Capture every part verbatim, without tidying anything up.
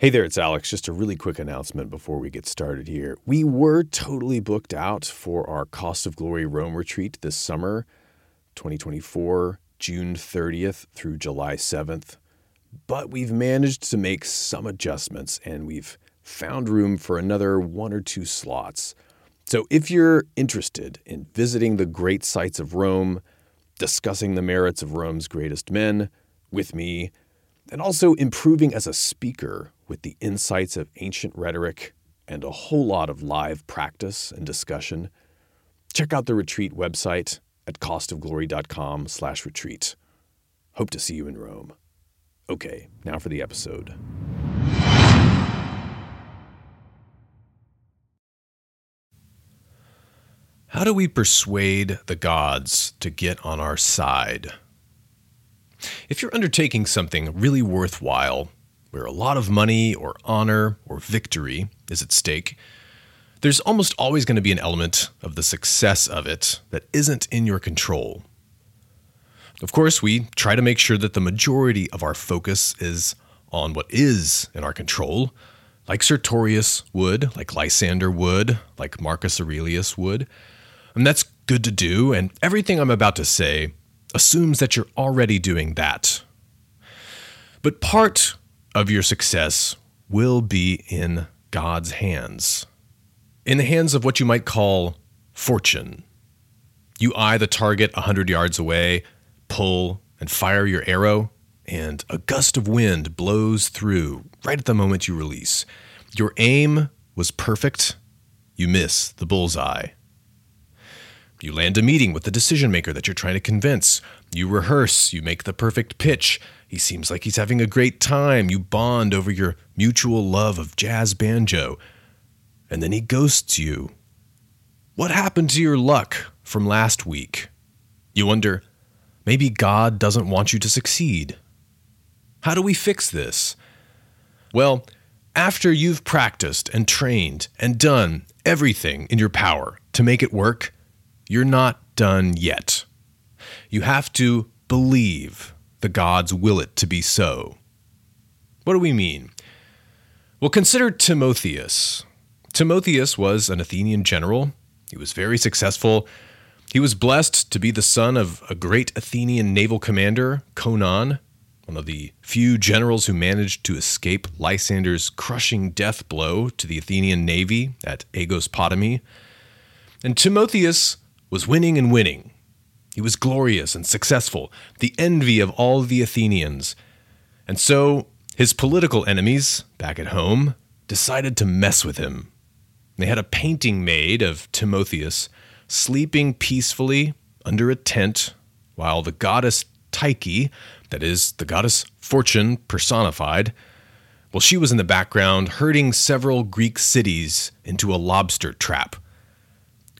Hey there, it's Alex. Just a really quick announcement before we get started here. We were totally booked out for our Cost of Glory Rome retreat this summer, twenty twenty-four, June thirtieth through July seventh. But we've managed to make some adjustments and we've found room for another one or two slots. So if you're interested in visiting the great sites of Rome, discussing the merits of Rome's greatest men with me, and also improving as a speaker with the insights of ancient rhetoric and a whole lot of live practice and discussion, check out the retreat website at costofglory.com slash retreat. Hope to see you in Rome. Okay, now for the episode. How do we persuade the gods to get on our side? If you're undertaking something really worthwhile, where a lot of money or honor or victory is at stake, there's almost always going to be an element of the success of it that isn't in your control. Of course, we try to make sure that the majority of our focus is on what is in our control, like Sertorius would, like Lysander would, like Marcus Aurelius would. And that's good to do, and everything I'm about to say assumes that you're already doing that. But part of your success will be in God's hands, in the hands of what you might call fortune. You eye the target one hundred yards away, pull and fire your arrow, and a gust of wind blows through right at the moment you release. Your aim was perfect. You miss the bullseye. You land a meeting with the decision maker that you're trying to convince. You rehearse. You make the perfect pitch. He seems like he's having a great time. You bond over your mutual love of jazz banjo. And then he ghosts you. What happened to your luck from last week? You wonder, maybe God doesn't want you to succeed. How do we fix this? Well, after you've practiced and trained and done everything in your power to make it work, you're not done yet. You have to believe the gods will it to be so. What do we mean? Well, consider Timotheus. Timotheus was an Athenian general. He was very successful. He was blessed to be the son of a great Athenian naval commander, Conon, one of the few generals who managed to escape Lysander's crushing death blow to the Athenian navy at Aegospotami. And Timotheus was winning and winning. He was glorious and successful, the envy of all the Athenians. And so his political enemies back at home decided to mess with him. They had a painting made of Timotheus sleeping peacefully under a tent while the goddess Tyche, that is, the goddess Fortune personified, well, she was in the background herding several Greek cities into a lobster trap.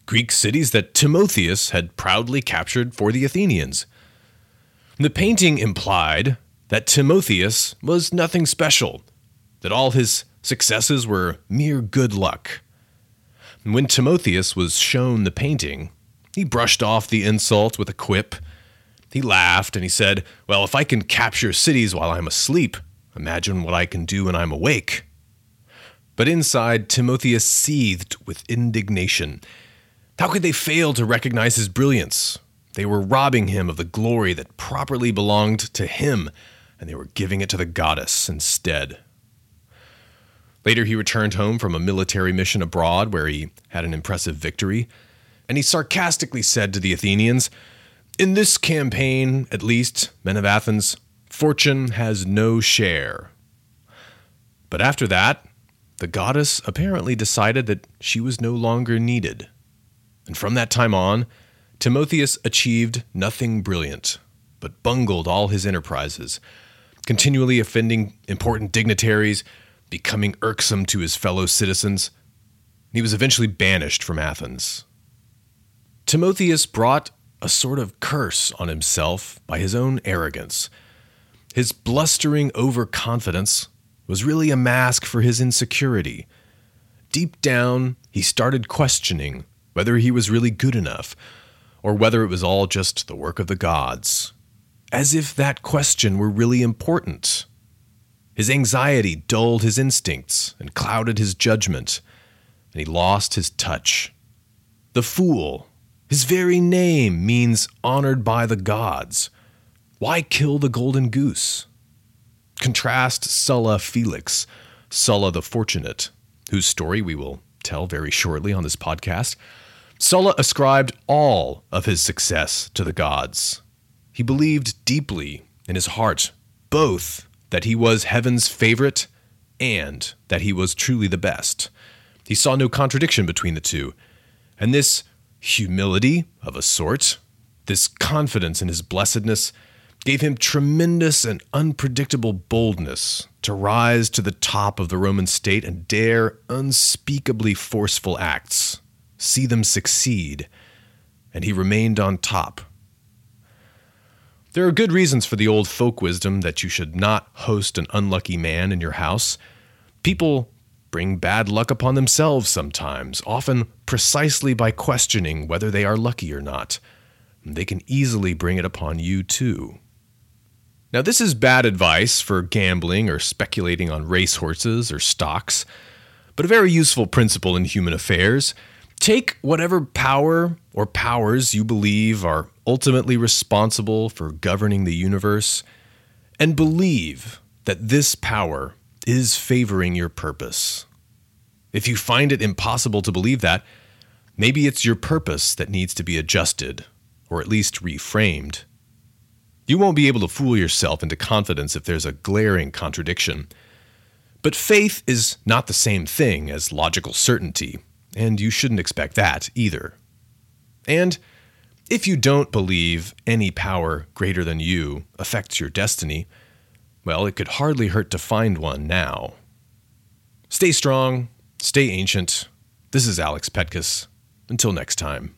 Greek cities that Timotheus had proudly captured for the Athenians. The painting implied that Timotheus was nothing special, that all his successes were mere good luck. And when Timotheus was shown the painting, he brushed off the insult with a quip. He laughed and he said, "Well, if I can capture cities while I'm asleep, imagine what I can do when I'm awake." But inside, Timotheus seethed with indignation. How could they fail to recognize his brilliance? They were robbing him of the glory that properly belonged to him, and they were giving it to the goddess instead. Later, he returned home from a military mission abroad where he had an impressive victory, and he sarcastically said to the Athenians, "In this campaign, at least, men of Athens, fortune has no share." But after that, the goddess apparently decided that she was no longer needed. And from that time on, Timotheus achieved nothing brilliant, but bungled all his enterprises, continually offending important dignitaries, becoming irksome to his fellow citizens. He was eventually banished from Athens. Timotheus brought a sort of curse on himself by his own arrogance. His blustering overconfidence was really a mask for his insecurity. Deep down, he started questioning whether he was really good enough, or whether it was all just the work of the gods, as if that question were really important. His anxiety dulled his instincts and clouded his judgment, and he lost his touch. The fool, his very name means honored by the gods. Why kill the golden goose? Contrast Sulla Felix, Sulla the Fortunate, whose story we will tell very shortly on this podcast. Sulla ascribed all of his success to the gods. He believed deeply in his heart both that he was heaven's favorite and that he was truly the best. He saw no contradiction between the two. And this humility of a sort, this confidence in his blessedness, gave him tremendous and unpredictable boldness to rise to the top of the Roman state and dare unspeakably forceful acts, see them succeed, and he remained on top. There are good reasons for the old folk wisdom that you should not host an unlucky man in your house. People bring bad luck upon themselves sometimes, often precisely by questioning whether they are lucky or not. They can easily bring it upon you too. Now, this is bad advice for gambling or speculating on racehorses or stocks, but a very useful principle in human affairs. Take whatever power or powers you believe are ultimately responsible for governing the universe and believe that this power is favoring your purpose. If you find it impossible to believe that, maybe it's your purpose that needs to be adjusted or at least reframed. You won't be able to fool yourself into confidence if there's a glaring contradiction. But faith is not the same thing as logical certainty, and you shouldn't expect that either. And if you don't believe any power greater than you affects your destiny, well, it could hardly hurt to find one now. Stay strong, stay ancient. This is Alex Petkus. Until next time.